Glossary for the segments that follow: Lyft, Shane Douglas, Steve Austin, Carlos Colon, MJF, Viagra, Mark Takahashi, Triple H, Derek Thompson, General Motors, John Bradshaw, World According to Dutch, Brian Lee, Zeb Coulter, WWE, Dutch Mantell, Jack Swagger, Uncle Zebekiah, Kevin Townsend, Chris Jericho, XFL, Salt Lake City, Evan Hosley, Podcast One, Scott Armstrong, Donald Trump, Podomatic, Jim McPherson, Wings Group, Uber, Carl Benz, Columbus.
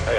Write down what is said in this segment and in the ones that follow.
Hey,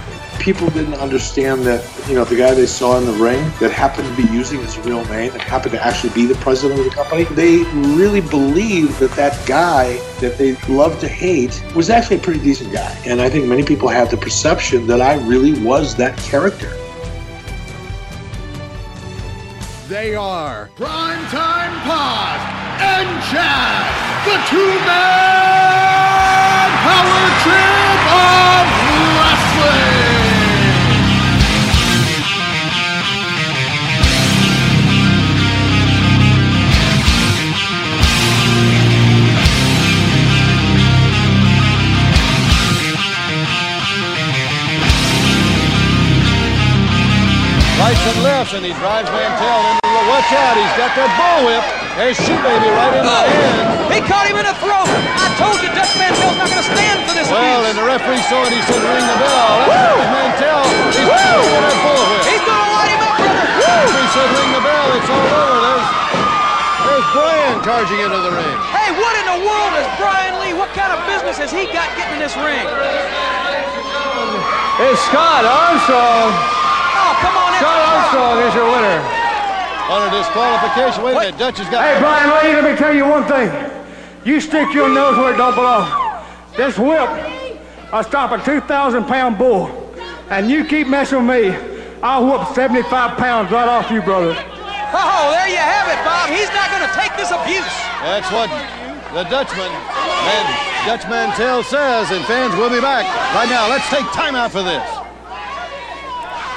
People didn't understand that, you know, the guy they saw in the ring that happened to be using his real name, that happened to actually be the president of the company, they really believed that that guy that they loved to hate was actually a pretty decent guy. And I think many people have the perception that I really was that character. They are Primetime Pod and Chad, the two-man power trip of wrestling. Rice and left, and he drives Mantell into the... Watch out, he's got that bullwhip. There's Shoe Baby right in the end. He caught him in the throat. I told you, Dutch Mantell's not going to stand for this. Well, abuse. And the referee saw it, he said, ring the bell. That's Mantell. He's going for that bullwhip. He's going to light him up, brother. The referee said, ring the bell. It's all over. There's Brian charging into the ring. Hey, what in the world is Brian Lee? What kind of business has he got getting in this ring? It's Scott Armstrong. Come on, Scott Armstrong is your winner. On a disqualification. Wait a minute, Dutch has got... Hey, Brian Lee, let me tell you one thing. You stick your nose where it don't belong. This whip, I stop a 2,000-pound bull, and you keep messing with me, I'll whoop 75 pounds right off you, brother. Oh, there you have it, Bob. He's not going to take this abuse. That's what the Dutchman, Dutch Mantell says, and fans will be back. Right now, let's take time out for this.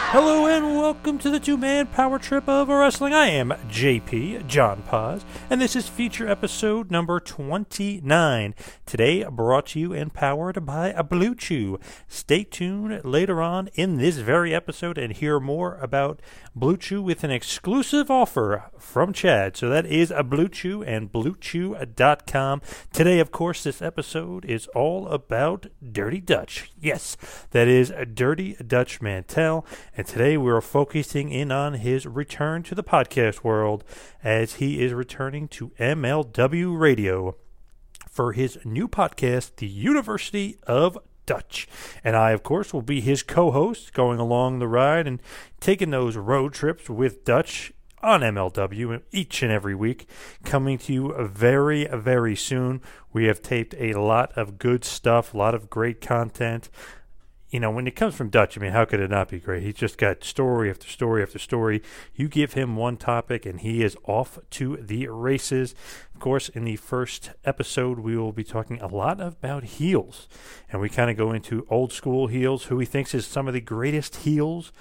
Hello and welcome to the two-man power trip of wrestling. I am JP, John Paz, and this is feature episode number 29. Today brought to you and powered by Blue Chew. Stay tuned later on in this very episode and hear more about Blue Chew with an exclusive offer from Chad. So that is Blue Chew and BlueChew.com. Today, of course, this episode is all about Dirty Dutch. Yes, that is Dirty Dutch Mantell. And today we're focusing in on his return to the podcast world as he is returning to MLW Radio for his new podcast, The University of Dutch. And I, of course, will be his co-host going along the ride and taking those road trips with Dutch on MLW each and every week, coming to you very, very soon. We have taped a lot of good stuff, a lot of great content. You know, when it comes from Dutch, I mean, how could it not be great? He's just got story after story after story. You give him one topic, and he is off to the races. Of course, in the first episode, we will be talking a lot about heels. And we kind of go into old school heels, who he thinks is some of the greatest heels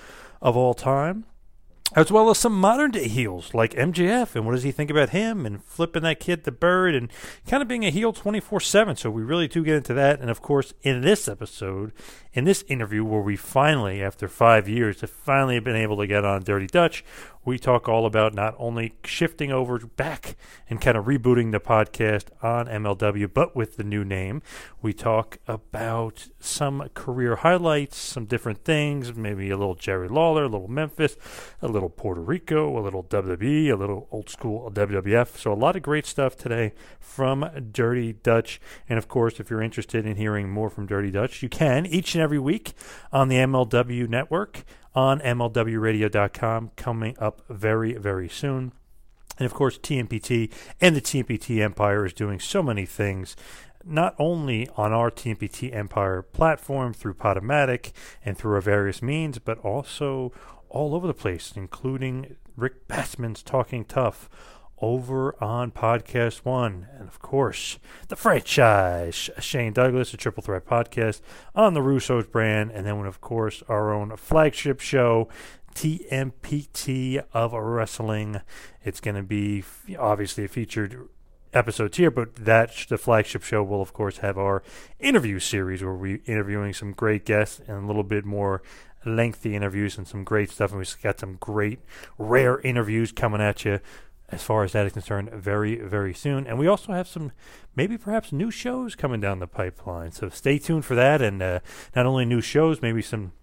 of all time. as well as some modern-day heels like MJF, and what does he think about him, and flipping that kid the bird, and kind of being a heel 24/7, so we really do get into that. And, of course, in this episode, in this interview where we finally, after 5 years, have finally been able to get on Dirty Dutch, we talk all about not only shifting over back and kind of rebooting the podcast on MLW, but with the new name. We talk about some career highlights, some different things, maybe a little Jerry Lawler, a little Memphis, a little Puerto Rico, a little WWE, a little old school WWF. So a lot of great stuff today from Dirty Dutch. And of course, if you're interested in hearing more from Dirty Dutch, you can each and every week on the MLW network, on MLWradio.com, coming up very, very soon. And of course, TMPT and the TMPT Empire is doing so many things, not only on our TMPT Empire platform through Podomatic and through our various means, but also all over the place, including Rick Bassman's Talking Tough over on Podcast One, and of course, the franchise, Shane Douglas, a Triple Threat podcast on the Russo's brand, and then, of course, our own flagship show, TMPT of Wrestling. It's going to be obviously a featured episodes here, but the flagship show will, of course, have our interview series where we're interviewing some great guests and a little bit more lengthy interviews and some great stuff, and we've got some great, rare interviews coming at you as far as that is concerned very, very soon. And we also have some maybe perhaps new shows coming down the pipeline, so stay tuned for that. And not only new shows, maybe some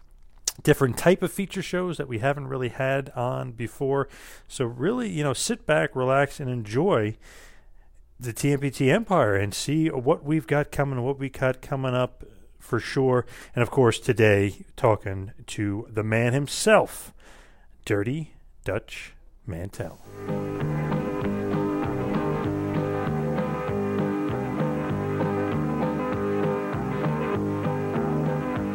different type of feature shows that we haven't really had on before. So really, sit back, relax, and enjoy the TMPT Empire and see what we've got coming, what we got coming up for sure. And of course, today, talking to the man himself, Dirty Dutch Mantell.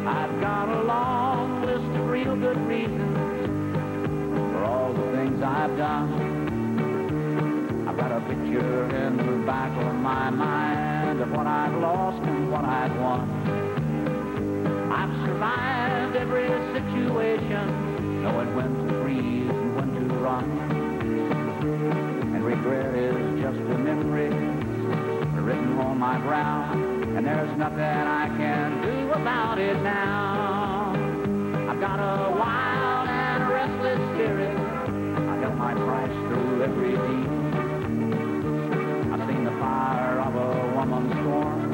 I've got a long list of real good reasons for all the things I've done. I've got a picture in the back of my mind of what I've lost and what I've won. I've survived every situation, knowing when to freeze and when to run. And regret is just a memory written on my brow, and there's nothing I can do about it now. I've got a wild and restless spirit. I got my price through every deed. Fire of a woman's storm,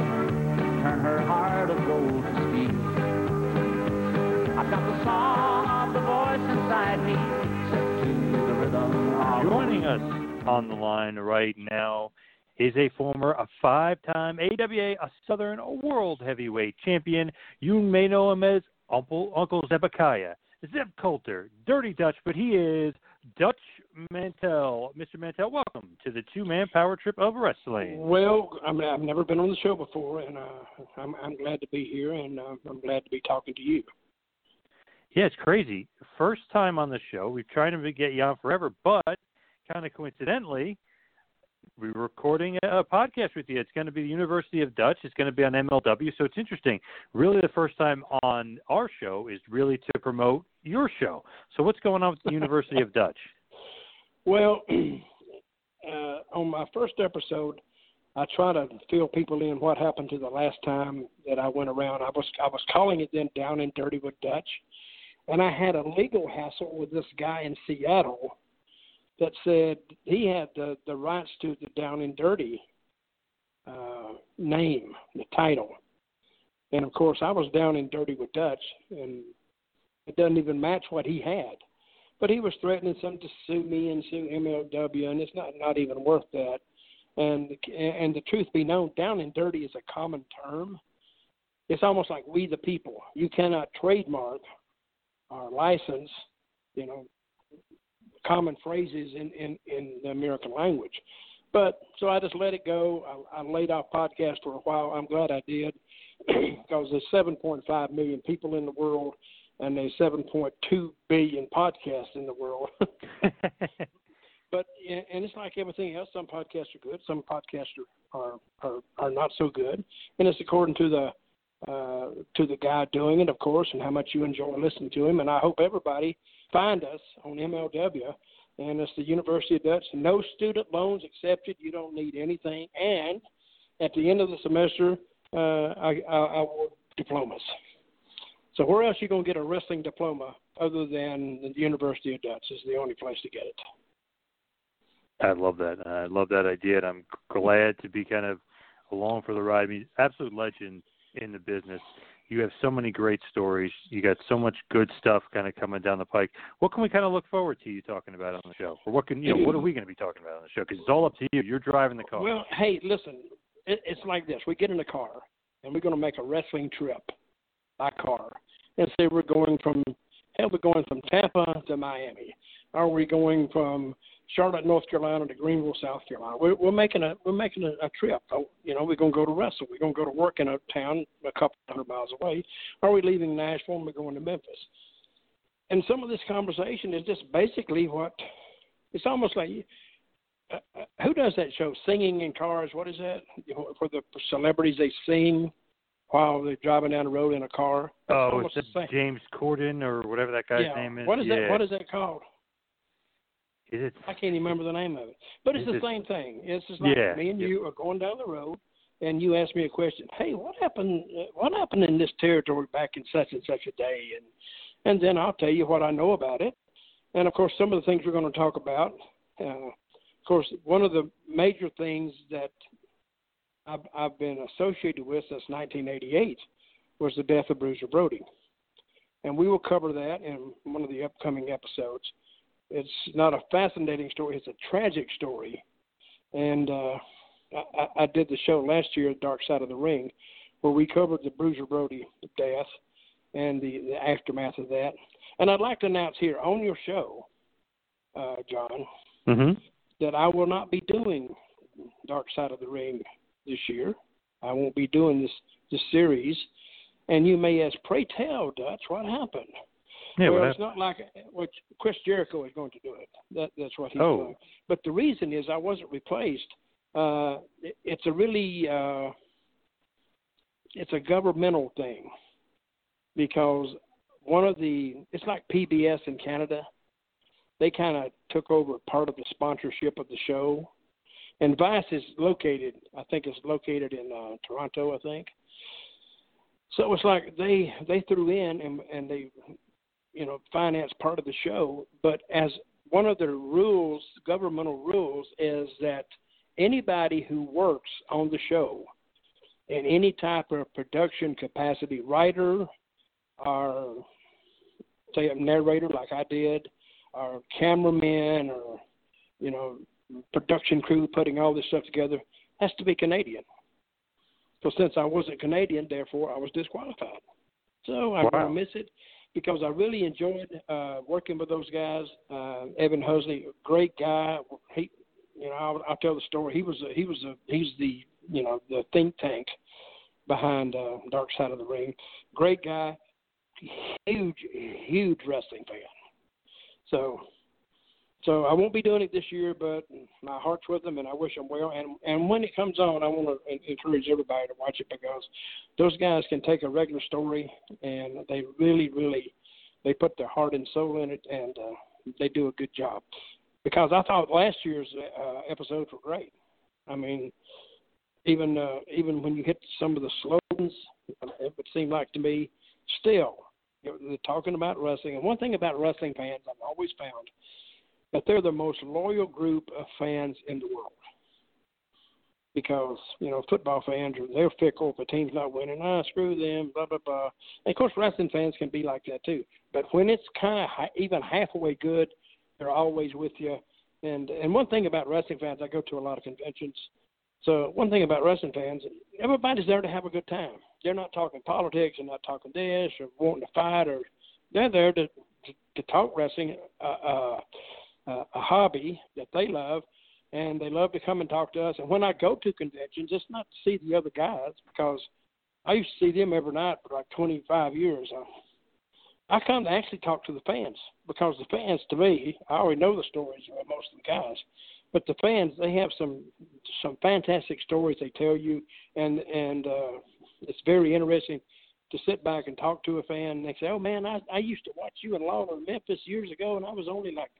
turn her heart of gold to steel. I've got the song of the voice inside me, set to the rhythm of... Joining us on the line right now is a former, a five-time AWA, a Southern World Heavyweight Champion. You may know him as Uncle Zebekiah, Zeb Coulter, Dirty Dutch, but he is Dutch Mantell. Mr. Mantell, welcome to the Two Man Power Trip of Wrestling. Well, I've never been on the show before, and I'm glad to be here, and I'm glad to be talking to you. Yeah, it's crazy. First time on the show. We've tried to get you on forever, but kind of coincidentally, we're recording a podcast with you. It's going to be the University of Dutch. It's going to be on MLW, so it's interesting. Really, the first time on our show is really to promote your show. So what's going on with the University of Dutch? Well, on my first episode, I try to fill people in what happened to the last time that I went around. I was calling it then Down and Dirty with Dutch, and I had a legal hassle with this guy in Seattle that said he had the rights to the Down and Dirty name, the title. And, of course, I was Down and Dirty with Dutch, and it doesn't even match what he had. But he was threatening something to sue me and sue MLW, and it's not even worth that. And the truth be known, Down and Dirty is a common term. It's almost like we the people. You cannot trademark or license, common phrases in the American language. But so I just let it go. I laid off podcast for a while. I'm glad I did because there's 7.5 million people in the world, and there's 7.2 billion podcasts in the world. But and it's like everything else. Some podcasts are good. Some podcasts are not so good. And it's according to the to the guy doing it, of course, and how much you enjoy listening to him. And I hope everybody find us on MLW. And it's the University of Dutch. No student loans accepted. You don't need anything. And at the end of the semester, I award diplomas. So where else are you going to get a wrestling diploma other than the University of Dutch? Is the only place to get it. I love that. I love that idea, and I'm glad to be kind of along for the ride. I mean, absolute legend in the business. You have so many great stories. You got so much good stuff kind of coming down the pike. What can we kind of look forward to you talking about on the show? Or what can, you know, what are we going to be talking about on the show? Because it's all up to you. You're driving the car. Well, hey, listen, it's like this. We get in the car, and we're going to make a wrestling trip by car. Let's say we're going from, hell, we're going from Tampa to Miami. Or we're going from Charlotte, North Carolina to Greenville, South Carolina. We're making a trip. You know, we're going to go to wrestle. We're going to go to work in a town a couple hundred miles away. Or we're leaving Nashville and we're going to Memphis. And some of this conversation is just basically what – it's almost like who does that show, Singing in Cars? What is that? You know, for the celebrities, they sing while they're driving down the road in a car. That's it's the James Corden or whatever that guy's name is. What is that called? I can't even remember the name of it. But it's the same thing. It's just like me and you are going down the road, and you ask me a question. Hey, what happened in this territory back in such and such a day? And then I'll tell you what I know about it. And, of course, some of the things we're going to talk about. Of course, one of the major things that I've been associated with since 1988 was the death of Bruiser Brody. And we will cover that in one of the upcoming episodes. It's not a fascinating story. It's a tragic story. And I did the show last year, Dark Side of the Ring, where we covered the Bruiser Brody death and the aftermath of that. And I'd like to announce here on your show, John, that I will not be doing Dark Side of the Ring this year. I won't be doing this series. And you may ask, pray tell, Dutch, what happened? Yeah, well, it's not like Chris Jericho is going to do it. That's what he's doing. But the reason is I wasn't replaced. It's a really it's a governmental thing because it's like PBS in Canada. They kind of took over part of the sponsorship of the show. And Vice is located, I think it's located in Toronto, I think. So it's like they threw in and they – you know, finance part of the show, but as one of the rules, governmental rules, is that anybody who works on the show in any type of production capacity, writer or, say, a narrator like I did, or cameraman or, you know, production crew putting all this stuff together, has to be Canadian. So since I wasn't Canadian, therefore, I was disqualified. So I'm going to miss it. Because I really enjoyed working with those guys. Evan Hosley, great guy. He, you know, I'll tell the story. He's the think tank behind Dark Side of the Ring. Great guy, huge wrestling fan. So I won't be doing it this year, but my heart's with them, and I wish them well. And when it comes on, I want to encourage everybody to watch it because those guys can take a regular story, and they really, really, they put their heart and soul in it, and they do a good job. Because I thought last year's episodes were great. I mean, even when you hit some of the slogans, it would seem like to me still, they're talking about wrestling. And one thing about wrestling fans I've always found, that they're the most loyal group of fans in the world because, you know, football fans, they're fickle. If a team's not winning, screw them, blah, blah, blah. And, of course, wrestling fans can be like that too. But when it's kind of even halfway good, they're always with you. And one thing about wrestling fans, I go to a lot of conventions. So one thing about wrestling fans, everybody's there to have a good time. They're not talking politics and not talking this or wanting to fight. Or they're there to talk wrestling, a hobby that they love, and they love to come and talk to us. And when I go to conventions, it's not to see the other guys because I used to see them every night for like 25 years. I come to actually talk to the fans because the fans, to me, I already know the stories of most of the guys, but the fans, they have some fantastic stories they tell you, and it's very interesting to sit back and talk to a fan and they say, oh, man, I used to watch you and Lawler in Memphis years ago, and I was only like,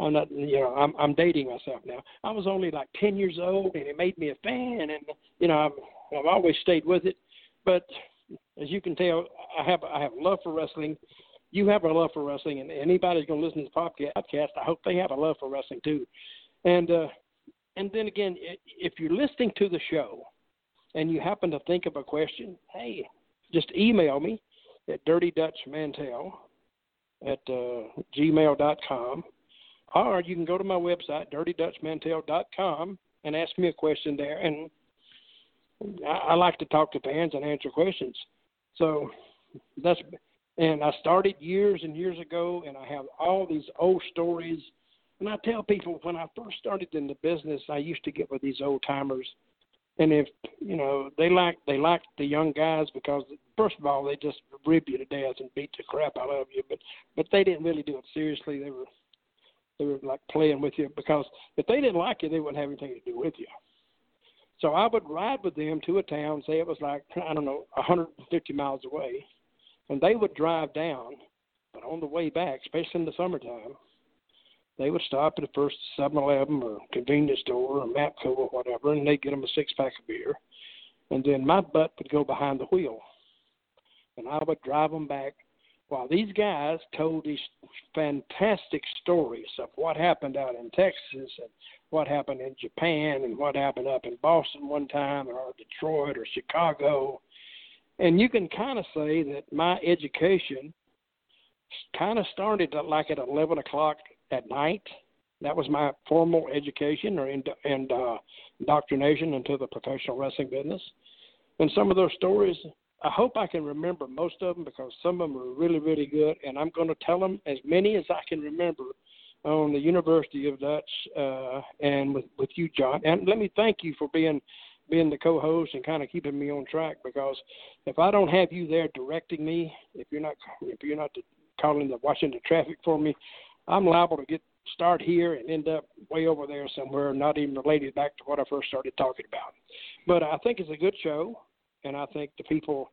I'm dating myself now. I was only like 10 years old, and it made me a fan, and, you know, I've always stayed with it. But as you can tell, I have love for wrestling. You have a love for wrestling, and anybody's going to listen to the podcast, I hope they have a love for wrestling too. And then again, if you're listening to the show and you happen to think of a question, hey, just email me at dirtydutchmantell@gmail.com, or you can go to my website, dirtydutchmantell.com, and ask me a question there. And I like to talk to fans and answer questions. So that's, and I started years and years ago, and I have all these old stories. And I tell people, when I first started in the business, I used to get with these old timers. And if, you know, they liked the young guys because, first of all, they just rip you to death and beat the crap out of you. But they didn't really do it seriously. They were like playing with you, because if they didn't like you, they wouldn't have anything to do with you. So I would ride with them to a town, say it was like, I don't know, 150 miles away. And they would drive down, but on the way back, especially in the summertime, they would stop at the first 7-Eleven or convenience store or Mapco or whatever, and they'd get them a six-pack of beer. And then my butt would go behind the wheel, and I would drive them back while these guys told these fantastic stories of what happened out in Texas and what happened in Japan and what happened up in Boston one time or Detroit or Chicago. And you can kind of say that my education kind of started like at 11 o'clock at night. That was my formal education and indoctrination into the professional wrestling business. And some of those stories, I hope I can remember most of them, because some of them are really, really good. And I'm going to tell them as many as I can remember on the University of Dutch and with you, John. And let me thank you for being the co-host and kind of keeping me on track, because if I don't have you there directing me, if you're not calling the Washington traffic for me, I'm liable to start here and end up way over there somewhere, not even related back to what I first started talking about. But I think it's a good show, and I think the people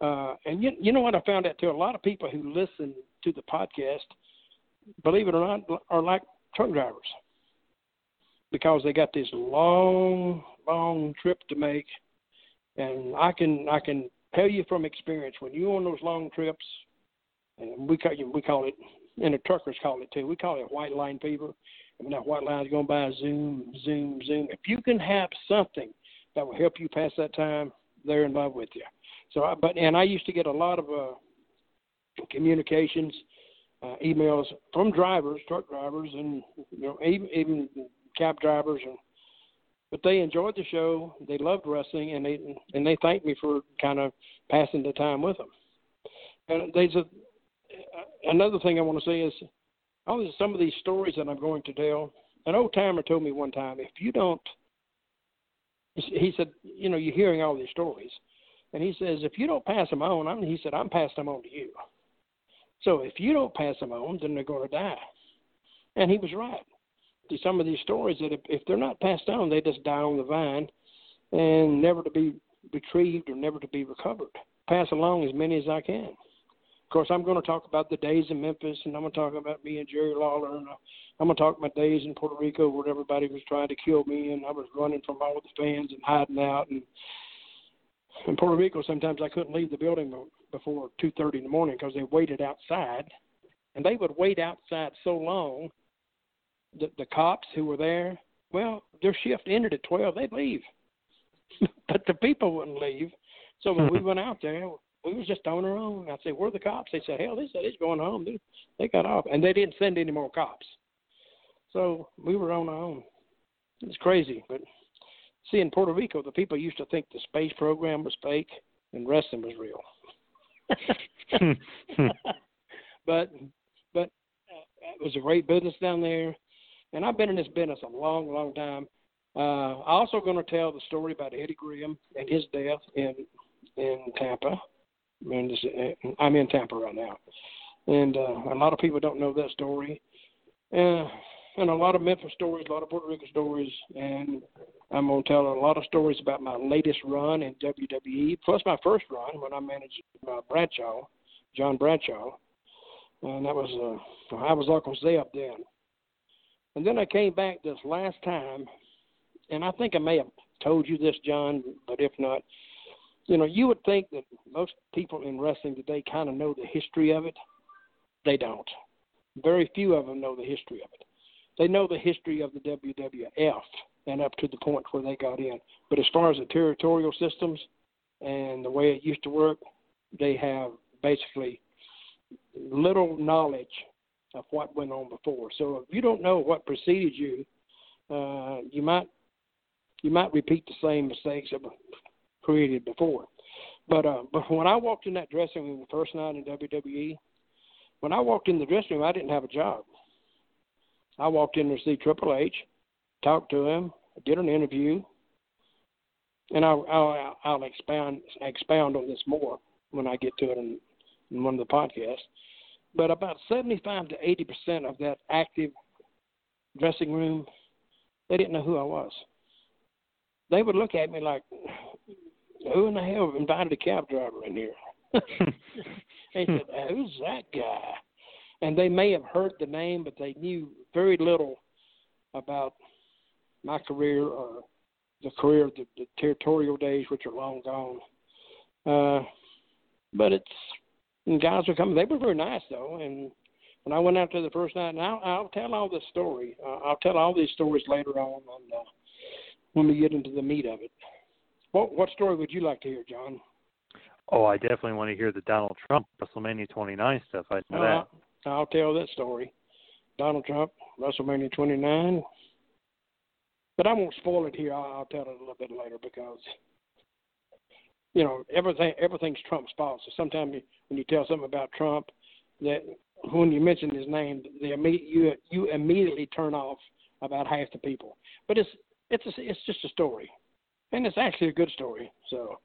and you know what I found out too? A lot of people who listen to the podcast, believe it or not, are like truck drivers, because they got this long trip to make. And I can tell you from experience, when you're on those long trips, and we call it, and the truckers call it too, we call it white line fever. And when that white line is going by, zoom, zoom, zoom. If you can have something that will help you pass that time, they're in love with you. So I used to get a lot of communications, emails from drivers, truck drivers, and you know, even cab drivers, and but they enjoyed the show. They loved wrestling, and they thanked me for kind of passing the time with them. And there's another thing I want to say is, some of these stories that I'm going to tell. An old timer told me one time, if you don't, he said, you know, you're hearing all these stories, and he says, if you don't pass them on, he said, I'm passing them on to you. So if you don't pass them on, then they're going to die. And he was right. Some of these stories that if they're not passed on, they just die on the vine and never to be retrieved or never to be recovered. Pass along as many as I can. Of course, I'm going to talk about the days in Memphis, and I'm going to talk about me and Jerry Lawler, and I'm going to talk about days in Puerto Rico where everybody was trying to kill me, and I was running from all the fans and hiding out. And in Puerto Rico, sometimes I couldn't leave the building before 2:30 in the morning because they waited outside, and they would wait outside so long. The cops who were there, well, their shift ended at 12. They'd leave. But the people wouldn't leave. So when we went out there, we was just on our own. I said, where are the cops? They said, hell, they said, it's going home, dude. They got off. And they didn't send any more cops. So we were on our own. It's crazy. But see, in Puerto Rico, the people used to think the space program was fake and wrestling was real. But it was a great business down there. And I've been in this business a long time. I'm also going to tell the story about Eddie Graham and his death in Tampa. I'm in Tampa right now. And a lot of people don't know that story. and a lot of Memphis stories, a lot of Puerto Rico stories, and I'm going to tell a lot of stories about my latest run in WWE, plus my first run when I managed John Bradshaw, and that was, I was Uncle Zeb then. And then I came back this last time, and I think I may have told you this, John, but if not, you know, you would think that most people in wrestling today kind of know the history of it. They don't. Very few of them know the history of it. They know the history of the WWF and up to the point where they got in. But as far as the territorial systems and the way it used to work, they have basically little knowledge of what went on before. So if you don't know what preceded you, you might repeat the same mistakes that were created before. But when I walked in that dressing room the first night in WWE, when I walked in the dressing room, I didn't have a job. I walked in to see Triple H, talked to him, did an interview, and I'll expound on this more when I get to it in one of the podcasts. But about 75 to 80% of that active dressing room, they didn't know who I was. They would look at me like, who in the hell invited a cab driver in here? They said, who's that guy? And they may have heard the name, but they knew very little about my career or the career of the territorial days, which are long gone. And guys were coming. They were very nice, though. And when I went out there the first night, and I'll tell all the story. I'll tell all these stories later on when we get into the meat of it. What story would you like to hear, John? Oh, I definitely want to hear the Donald Trump WrestleMania 29 stuff. I know that. I'll tell that story. Donald Trump, WrestleMania 29. But I won't spoil it here. I'll tell it a little bit later because, you know, everything's Trump's fault. So sometimes when you tell something about Trump, that when you mention his name, you immediately turn off about half the people. But it's just a story, and it's actually a good story. So,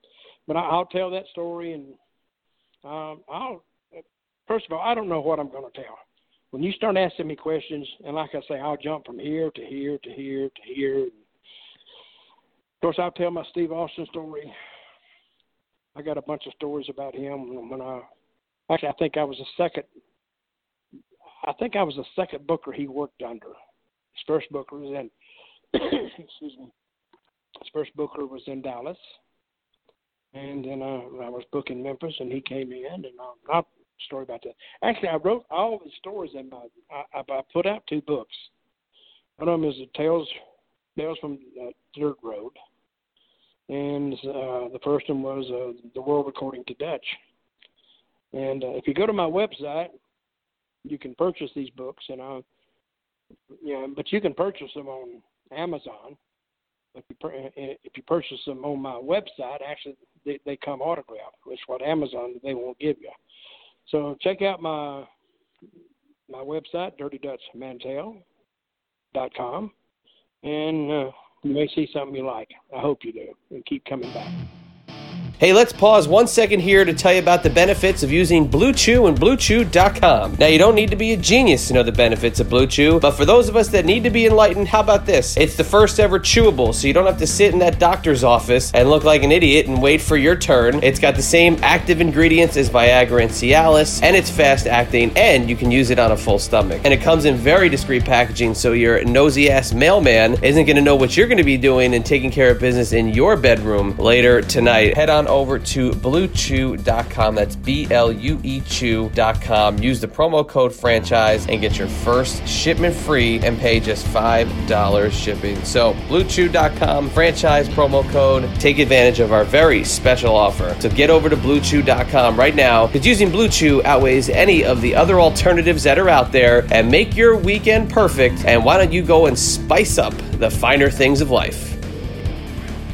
but I'll tell that story, and first of all, I don't know what I'm going to tell. When you start asking me questions, and like I say, I'll jump from here to here to here to here. And of course, I'll tell my Steve Austin story. I got a bunch of stories about him when I think I was the second. I think I was the second booker he worked under. His first booker was in excuse me. His first booker was in Dallas, and then I was booking Memphis, and he came in, and I story about that. Actually, I wrote all the stories in my. I put out two books. One of them is the Tales from Dirt Road. And the first one was The World According to Dutch. And if you go to my website, you can purchase these books. And but you can purchase them on Amazon. If you purchase them on my website, actually they come autographed, which is what Amazon they won't give you. So check out my website, dirtydutchmantell.com, and you may see something you like. I hope you do, and keep coming back. Hey, let's pause 1 second here to tell you about the benefits of using Blue Chew and BlueChew.com. Now, you don't need to be a genius to know the benefits of Blue Chew, but for those of us that need to be enlightened, how about this? It's the first ever chewable, so you don't have to sit in that doctor's office and look like an idiot and wait for your turn. It's got the same active ingredients as Viagra and Cialis, and it's fast-acting, and you can use it on a full stomach. And it comes in very discreet packaging, so your nosy-ass mailman isn't going to know what you're going to be doing and taking care of business in your bedroom later tonight. Head on over to bluechew.com. That's BLUEchew.com. Use the promo code franchise and get your first shipment free and pay just $5 shipping. So bluechew.com, franchise promo code. Take advantage of our very special offer. So get over to bluechew.com right now, because using Blue Chew outweighs any of the other alternatives that are out there, and make your weekend perfect. And why don't you go and spice up the finer things of life?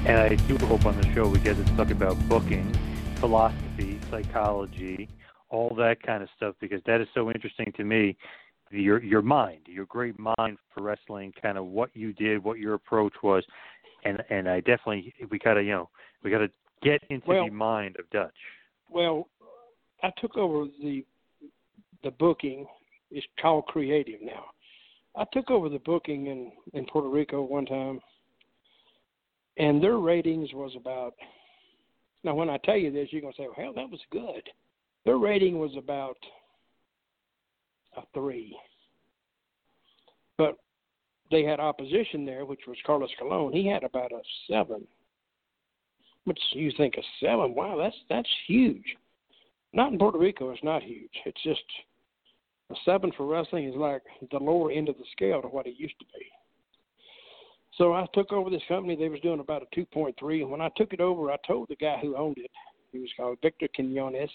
And I do hope on the show we get to talk about booking, philosophy, psychology, all that kind of stuff, because that is so interesting to me. Your mind, your great mind for wrestling, kind of what you did, what your approach was, and I definitely we gotta get into the mind of Dutch. Well, I took over the booking. It's called creative now. I took over the booking in Puerto Rico one time, and their ratings was about – now, when I tell you this, you're going to say, well, hell, that was good. Their rating was about a 3. But they had opposition there, which was Carlos Colon. He had about a 7. Which you think a 7? Wow, that's huge. Not in Puerto Rico, it's not huge. It's just – a 7 for wrestling is like the lower end of the scale to what it used to be. So I took over this company. They was doing about a 2.3. And when I took it over, I told the guy who owned it. He was called Victor Quinones.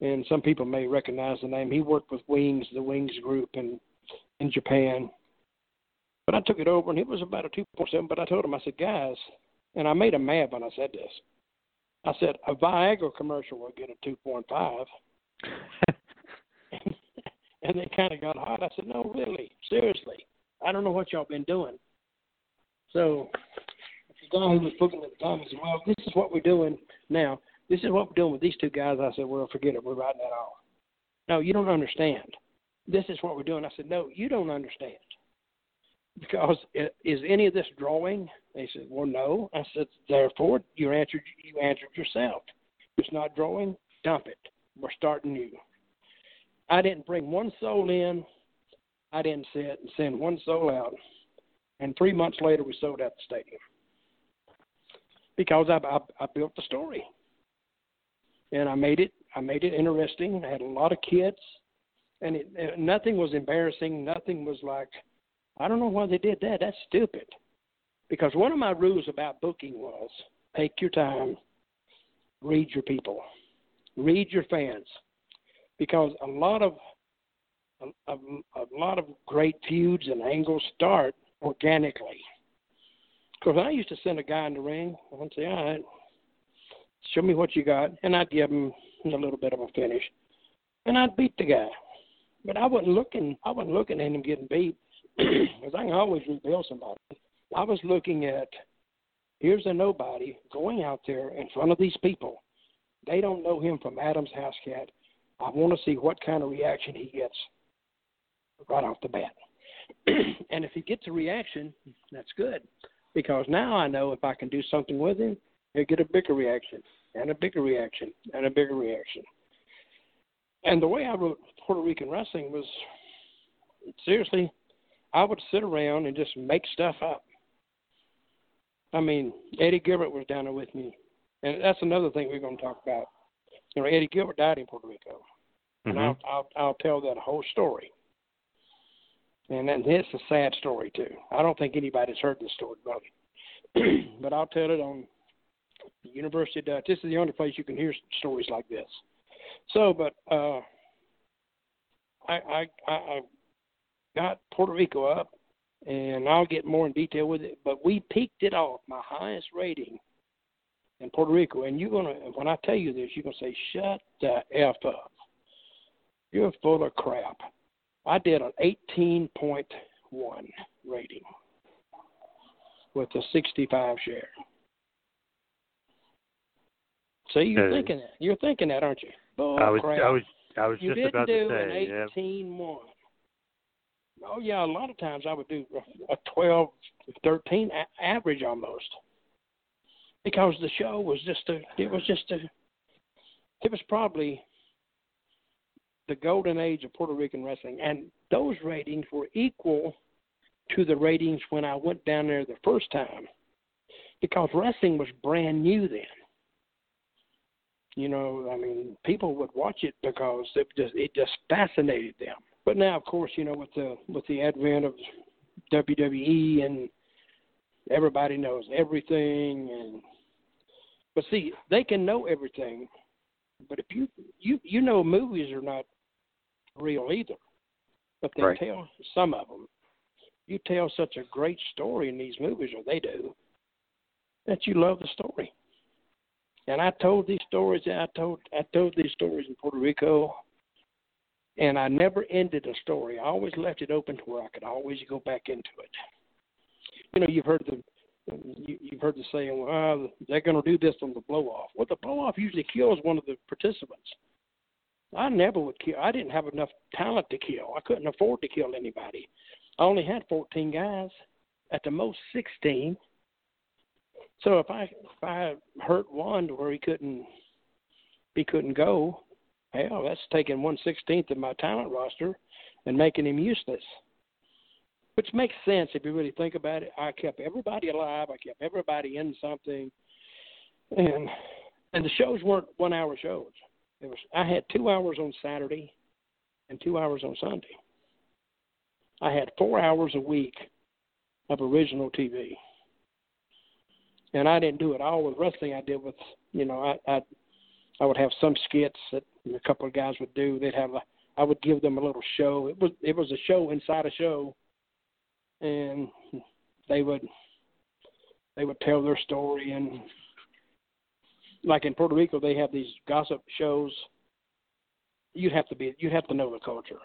And some people may recognize the name. He worked with Wings, the Wings Group in Japan. But I took it over, and it was about a 2.7. But I told him, I said, guys, and I made him mad when I said this. I said, a Viagra commercial will get a 2.5. And they kind of got hot. I said, no, really, seriously. I don't know what y'all been doing. So the guy who was booking at the time said, well, this is what we're doing now. This is what we're doing with these two guys. I said, well, forget it. We're writing that off. No, you don't understand. This is what we're doing. I said, no, you don't understand. Because is any of this drawing? They said, well, no. I said, therefore, you answered yourself. It's not drawing. Dump it. We're starting new. I didn't bring one soul in. I didn't send one soul out. And 3 months later, we sold out the stadium. Because I built the story. And I made it interesting. I had a lot of kids. And nothing was embarrassing. Nothing was like, I don't know why they did that. That's stupid. Because one of my rules about booking was, take your time. Read your people. Read your fans. Because a lot of great feuds and angles start organically. Because I used to send a guy in the ring and I'd say, all right, show me what you got. And I'd give him a little bit of a finish. And I'd beat the guy. But I wasn't looking at him getting beat because I can always rebuild somebody. I was looking at, here's a nobody going out there in front of these people. They don't know him from Adam's house cat. I want to see what kind of reaction he gets right off the bat. And if he gets a reaction, that's good. Because now I know if I can do something with him, he'll get a bigger reaction and a bigger reaction and a bigger reaction. And the way I wrote Puerto Rican wrestling was, seriously, I would sit around and just make stuff up. I mean, Eddie Gilbert was down there with me. And that's another thing we're going to talk about. You know, Eddie Gilbert died in Puerto Rico, and mm-hmm. I'll tell that whole story. And it's a sad story too. I don't think anybody's heard this story, really. But I'll tell it on the University of Dutch. This is the only place you can hear stories like this. So, but I got Puerto Rico up, and I'll get more in detail with it. But we peaked it off. My highest rating. In Puerto Rico, and you're gonna when I tell you this, you're gonna say, "Shut the f up! You're full of crap." I did an 18.1 rating with a 65 share. So you're thinking that. You're thinking that, aren't you? Bull crap. I was just about to say. You didn't do an 18.1. Yeah. Oh yeah, a lot of times I would do a 12, 13 average almost. Because the show was it was probably the golden age of Puerto Rican wrestling. And those ratings were equal to the ratings when I went down there the first time because wrestling was brand new then. You know, I mean, people would watch it because it just fascinated them. But now, of course, you know, with the advent of WWE and everybody knows everything, but see, they can know everything, but if you know movies are not real either, but they right. tell some of them. You tell such a great story in these movies, or they do, that you love the story. And I told these stories in Puerto Rico, and I never ended a story. I always left it open to where I could always go back into it. You know, you've heard the saying, well, they're going to do this on the blow-off. Well, the blow-off usually kills one of the participants. I never would kill. I didn't have enough talent to kill. I couldn't afford to kill anybody. I only had 14 guys, at the most 16. So if I hurt one to where he couldn't go, hell, that's taking 1/16 of my talent roster and making him useless. Which makes sense if you really think about it. I kept everybody alive. I kept everybody in something. And the shows weren't 1 hour shows. I had 2 hours on Saturday and 2 hours on Sunday. I had 4 hours a week of original TV. And I didn't do it all with wrestling. I did with, I would have some skits that a couple of guys would do. I would give them a little show. It was a show inside a show, and they would tell their story. And like in Puerto Rico, they have these gossip shows. You'd have to know the culture,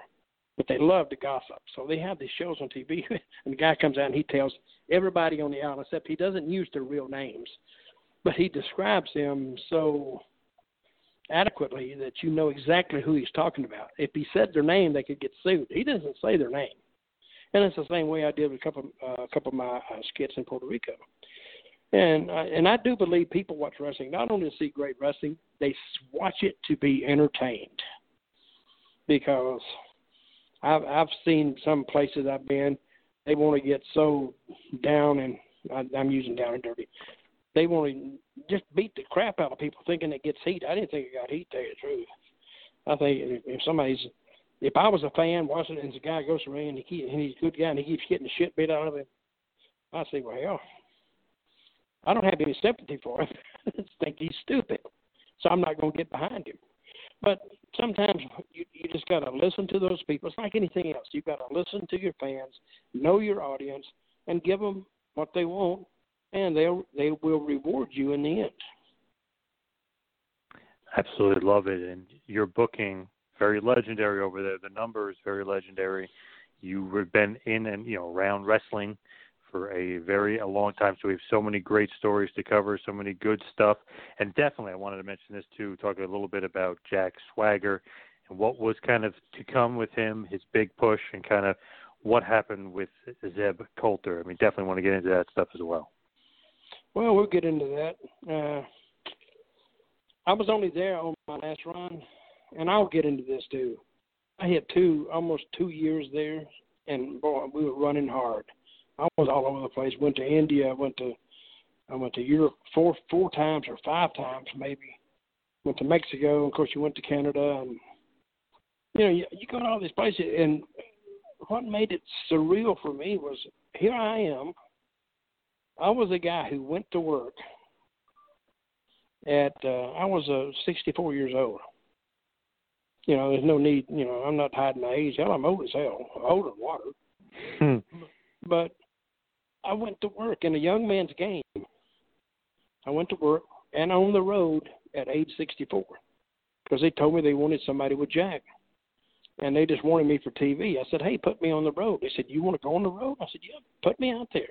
but they love to gossip. So they have these shows on TV, and the guy comes out and he tells everybody on the island, except he doesn't use their real names, but he describes them so adequately that you know exactly who he's talking about. If he said their name, they could get sued. He doesn't say their name. And it's the same way I did with a couple of my skits in Puerto Rico. And I do believe people watch wrestling not only to see great wrestling, they watch it to be entertained. Because I've seen some places I've been, they want to get so down, and I'm using down and dirty. They want to just beat the crap out of people thinking it gets heat. I didn't think it got heat, to tell you the truth. I think if I was a fan watching it and the guy goes around and he's a good guy and he keeps getting the shit beat out of him, I say, well, hell, I don't have any sympathy for him. I just think he's stupid. So I'm not going to get behind him. But sometimes you just got to listen to those people. It's like anything else. You've got to listen to your fans, know your audience, and give them what they want, and they will reward you in the end. Absolutely love it. And your booking, very legendary over there. The number is very legendary. You've been in and around wrestling for a long time. So we have so many great stories to cover, so many good stuff. And definitely I wanted to mention this too, talk a little bit about Jack Swagger and what was kind of to come with him, his big push, and kind of what happened with Zeb Coulter. I mean, definitely want to get into that stuff as well. Well, we'll get into that. I was only there on my last run, and I'll get into this too. I had almost 2 years there, and boy, we were running hard. I was all over the place. Went to India. I went to Europe four times or five times maybe. Went to Mexico. Of course, you went to Canada. And, you go to all these places, and what made it surreal for me was here I am. I was a guy who went to work I was 64 years old. There's no need, I'm not hiding my age. Hell, I'm old as hell, older than water. But I went to work in a young man's game. I went to work and on the road at age 64 because they told me they wanted somebody with Jack. And they just wanted me for TV. I said, hey, put me on the road. They said, you want to go on the road? I said, yeah, put me out there.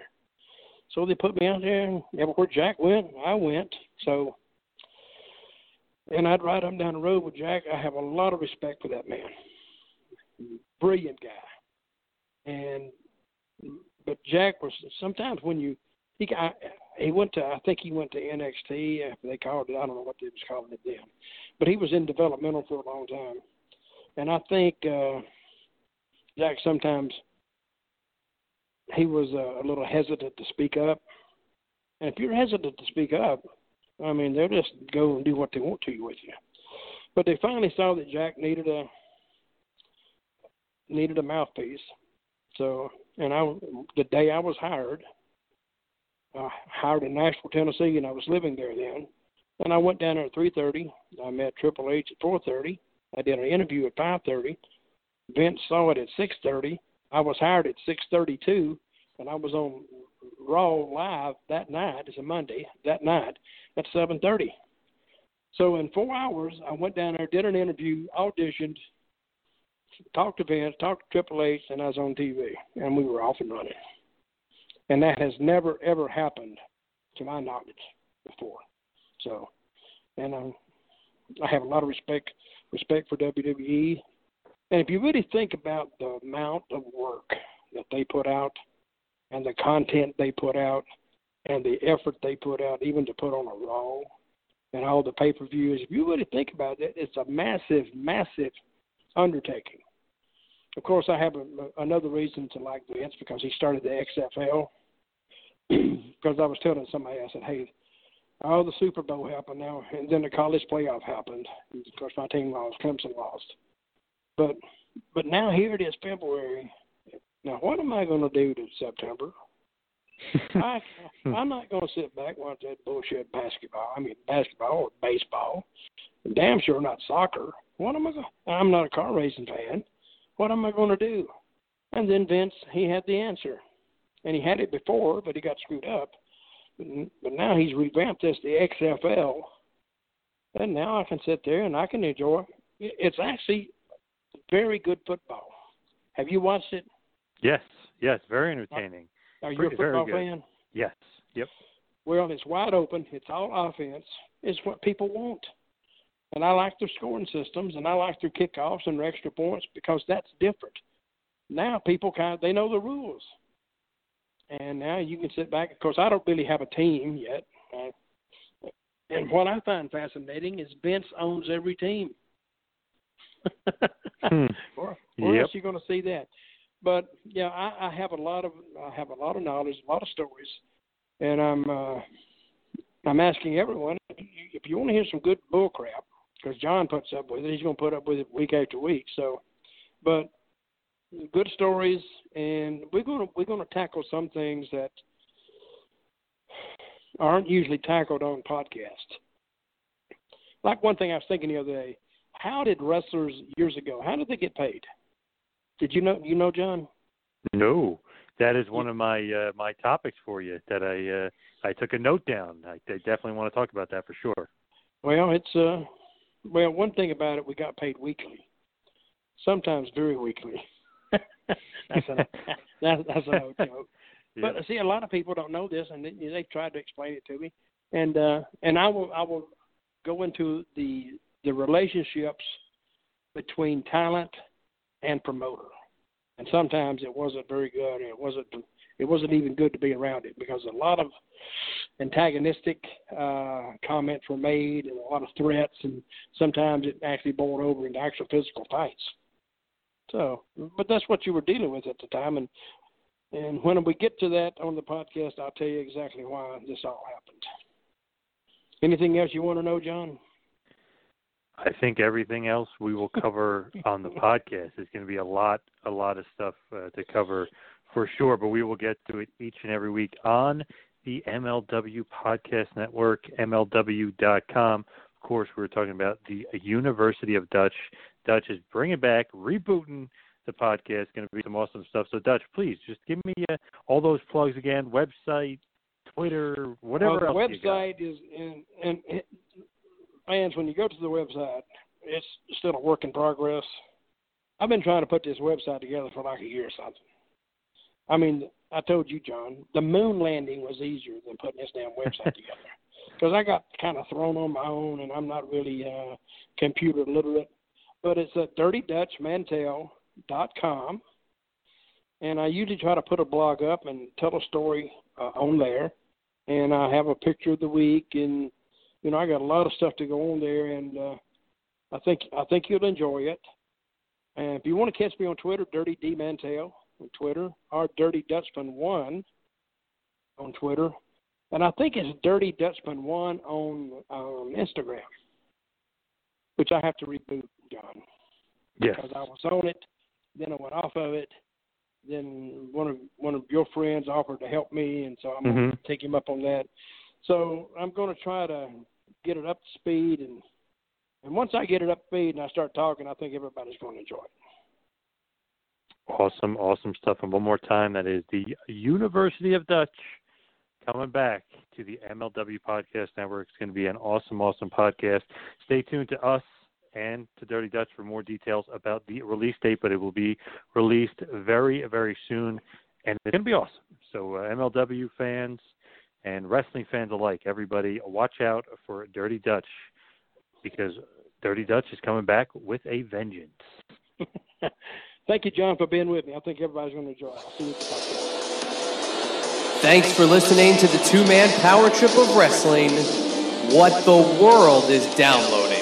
So they put me out there, and everywhere Jack went, I went. So, and I'd ride up and down the road with Jack. I have a lot of respect for that man. Brilliant guy. But Jack was sometimes when he went to NXT. They called it, I don't know what they was calling it then. But he was in developmental for a long time. And I think Jack sometimes – he was a little hesitant to speak up. And if you're hesitant to speak up, I mean, they'll just go and do what they want to you with you. But they finally saw that Jack needed a mouthpiece. So, the day I was hired, I hired in Nashville, Tennessee, and I was living there then. And I went down there at 3:30. I met Triple H at 4:30. I did an interview at 5:30. Vince saw it at 6:30. I was hired at 6:32, and I was on Raw Live that night. It's a Monday that night at 7:30. So in 4 hours, I went down there, did an interview, auditioned, talked to Vince, talked to Triple H, and I was on TV, and we were off and running. And that has never, ever happened to my knowledge before. So, and I have a lot of respect for WWE. And if you really think about the amount of work that they put out and the content they put out and the effort they put out, even to put on a Raw and all the pay-per-views, if you really think about it, it's a massive, massive undertaking. Of course, I have another reason to like Vince, because he started the XFL. Because I was telling somebody, I said, hey, all the Super Bowl happened now, and then the college playoff happened. And of course, my team lost. Clemson lost. But now here it is, February. Now, what am I going to do to September? I'm not going to sit back and watch that bullshit basketball or baseball. Damn sure not soccer. What am I going to do? I'm not a car racing fan. What am I going to do? And then Vince, he had the answer. And he had it before, but he got screwed up. But now he's revamped this, the XFL. And now I can sit there and I can enjoy it. It's actually very good football. Have you watched it? Yes, very entertaining. Are you a football fan? Yes, yep. Well, it's wide open. It's all offense. It's what people want. And I like their scoring systems, and I like their kickoffs and their extra points, because that's different. Now people they know the rules. And now you can sit back. Of course, I don't really have a team yet. And what I find fascinating is Vince owns every team. Where else are you going to see that? But yeah, I have a lot of knowledge, a lot of stories, and I'm asking everyone, if you want to hear some good bull crap, because John puts up with it, he's going to put up with it week after week. So, but good stories, and we're going to tackle some things that aren't usually tackled on podcasts. Like one thing I was thinking the other day: how did wrestlers years ago? How did they get paid? Did you know? You know, John? No, that is one of my topics for you. That I took a note down. I definitely want to talk about that for sure. Well, it's one thing about it, we got paid weekly, sometimes very weekly. That's an old joke. But see, a lot of people don't know this, and they've tried to explain it to me. And I will go into the relationships between talent and promoter. And sometimes it wasn't very good, and it wasn't even good to be around it, because a lot of antagonistic comments were made, and a lot of threats, and sometimes it actually boiled over into actual physical fights. So, but that's what you were dealing with at the time, and when we get to that on the podcast, I'll tell you exactly why this all happened. Anything else you want to know, John? I think everything else we will cover on the podcast. It's going to be a lot of stuff to cover for sure, but we will get to it each and every week on the MLW Podcast Network, MLW.com. Of course, we're talking about the University of Dutch. Dutch is bringing back, rebooting the podcast. It's going to be some awesome stuff. So, Dutch, please, just give me all those plugs again, website, Twitter, whatever else you got. Website is fans, when you go to the website, it's still a work in progress. I've been trying to put this website together for like a year or something. I mean, I told you, John, the moon landing was easier than putting this damn website together, because I got kind of thrown on my own, and I'm not really computer literate. But it's at dirtydutchmantell.com, and I usually try to put a blog up and tell a story on there, and I have a picture of the week, and you know, I got a lot of stuff to go on there, and I think you'll enjoy it. And if you want to catch me on Twitter, Dirty D Mantell on Twitter, or Dirty Dutchman 1 on Twitter, and I think it's Dirty Dutchman 1 on Instagram, which I have to reboot, John. Yes. Because I was on it, then I went off of it, then one of your friends offered to help me, and so I'm going to take him up on that. So I'm going to try to get it up to speed, and once I get it up to speed and I start talking, I think everybody's going to enjoy it. Awesome, awesome stuff. And one more time, that is the University of Dutch coming back to the MLW Podcast Network. It's going to be an awesome, awesome podcast. Stay tuned to us and to Dirty Dutch for more details about the release date, but it will be released very, very soon, and it's going to be awesome. So MLW fans and wrestling fans alike, everybody watch out for Dirty Dutch, because Dirty Dutch is coming back with a vengeance. Thank you, John, for being with me. I think everybody's going to enjoy it. I'll see you next time. Thanks for listening to the 2-Man Power Trip of Wrestling. What the world is downloading.